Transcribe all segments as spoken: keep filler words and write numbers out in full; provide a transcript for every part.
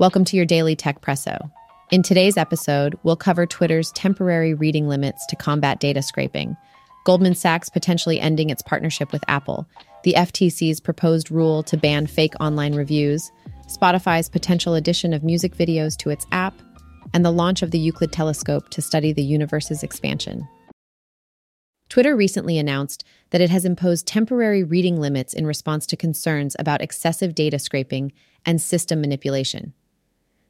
Welcome to your daily Techpresso. In today's episode, we'll cover Twitter's temporary reading limits to combat data scraping, Goldman Sachs potentially ending its partnership with Apple, the F T C's proposed rule to ban fake online reviews, Spotify's potential addition of music videos to its app, and the launch of the Euclid telescope to study the universe's expansion. Twitter recently announced that it has imposed temporary reading limits in response to concerns about excessive data scraping and system manipulation.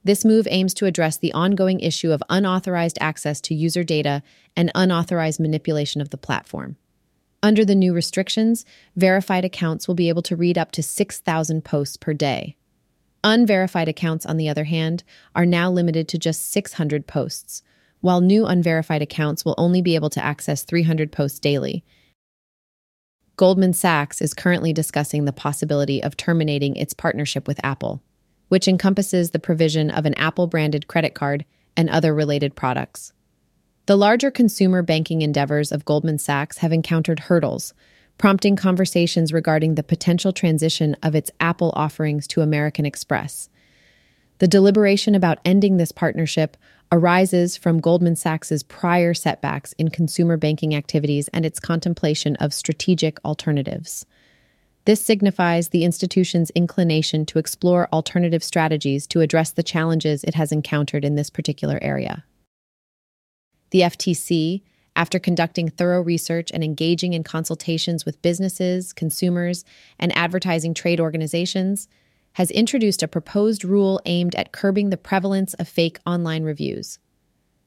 This move aims to address the ongoing issue of unauthorized access to user data and unauthorized manipulation of the platform. Under the new restrictions, verified accounts will be able to read up to six thousand posts per day. Unverified accounts, on the other hand, are now limited to just six hundred posts, while new unverified accounts will only be able to access three hundred posts daily. Goldman Sachs is currently discussing the possibility of terminating its partnership with Apple, which encompasses the provision of an Apple-branded credit card and other related products. The larger consumer banking endeavors of Goldman Sachs have encountered hurdles, prompting conversations regarding the potential transition of its Apple offerings to American Express. The deliberation about ending this partnership arises from Goldman Sachs's prior setbacks in consumer banking activities and its contemplation of strategic alternatives. This signifies the institution's inclination to explore alternative strategies to address the challenges it has encountered in this particular area. The F T C, after conducting thorough research and engaging in consultations with businesses, consumers, and advertising trade organizations, has introduced a proposed rule aimed at curbing the prevalence of fake online reviews.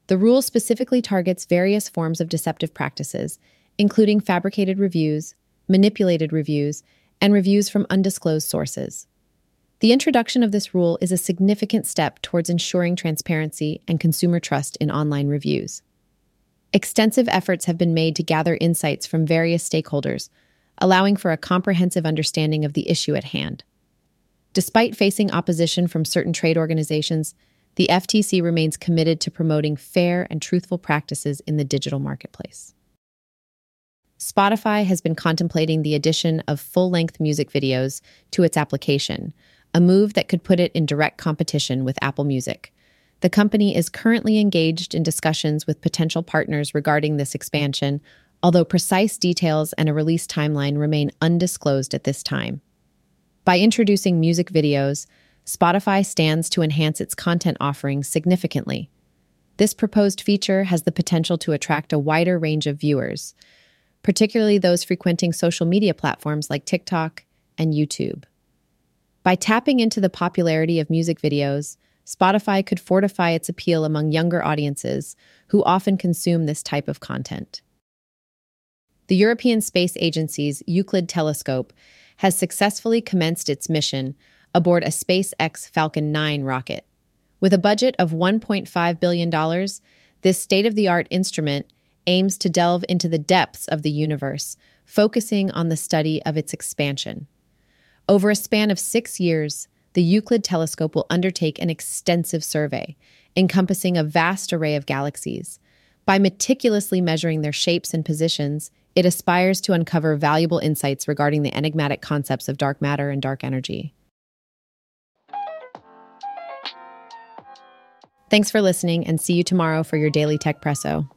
The rule specifically targets various forms of deceptive practices, including fabricated reviews, manipulated reviews, and reviews from undisclosed sources. The introduction of this rule is a significant step towards ensuring transparency and consumer trust in online reviews. Extensive efforts have been made to gather insights from various stakeholders, allowing for a comprehensive understanding of the issue at hand. Despite facing opposition from certain trade organizations, the F T C remains committed to promoting fair and truthful practices in the digital marketplace. Spotify has been contemplating the addition of full-length music videos to its application, a move that could put it in direct competition with Apple Music. The company is currently engaged in discussions with potential partners regarding this expansion, although precise details and a release timeline remain undisclosed at this time. By introducing music videos, Spotify stands to enhance its content offerings significantly. This proposed feature has the potential to attract a wider range of viewers, particularly those frequenting social media platforms like TikTok and YouTube. By tapping into the popularity of music videos, Spotify could fortify its appeal among younger audiences who often consume this type of content. The European Space Agency's Euclid telescope has successfully commenced its mission aboard a SpaceX Falcon nine rocket. With a budget of one point five billion dollars, this state-of-the-art instrument aims to delve into the depths of the universe, focusing on the study of its expansion. Over a span of six years, the Euclid telescope will undertake an extensive survey, encompassing a vast array of galaxies. By meticulously measuring their shapes and positions, it aspires to uncover valuable insights regarding the enigmatic concepts of dark matter and dark energy. Thanks for listening, and see you tomorrow for your daily Techpresso.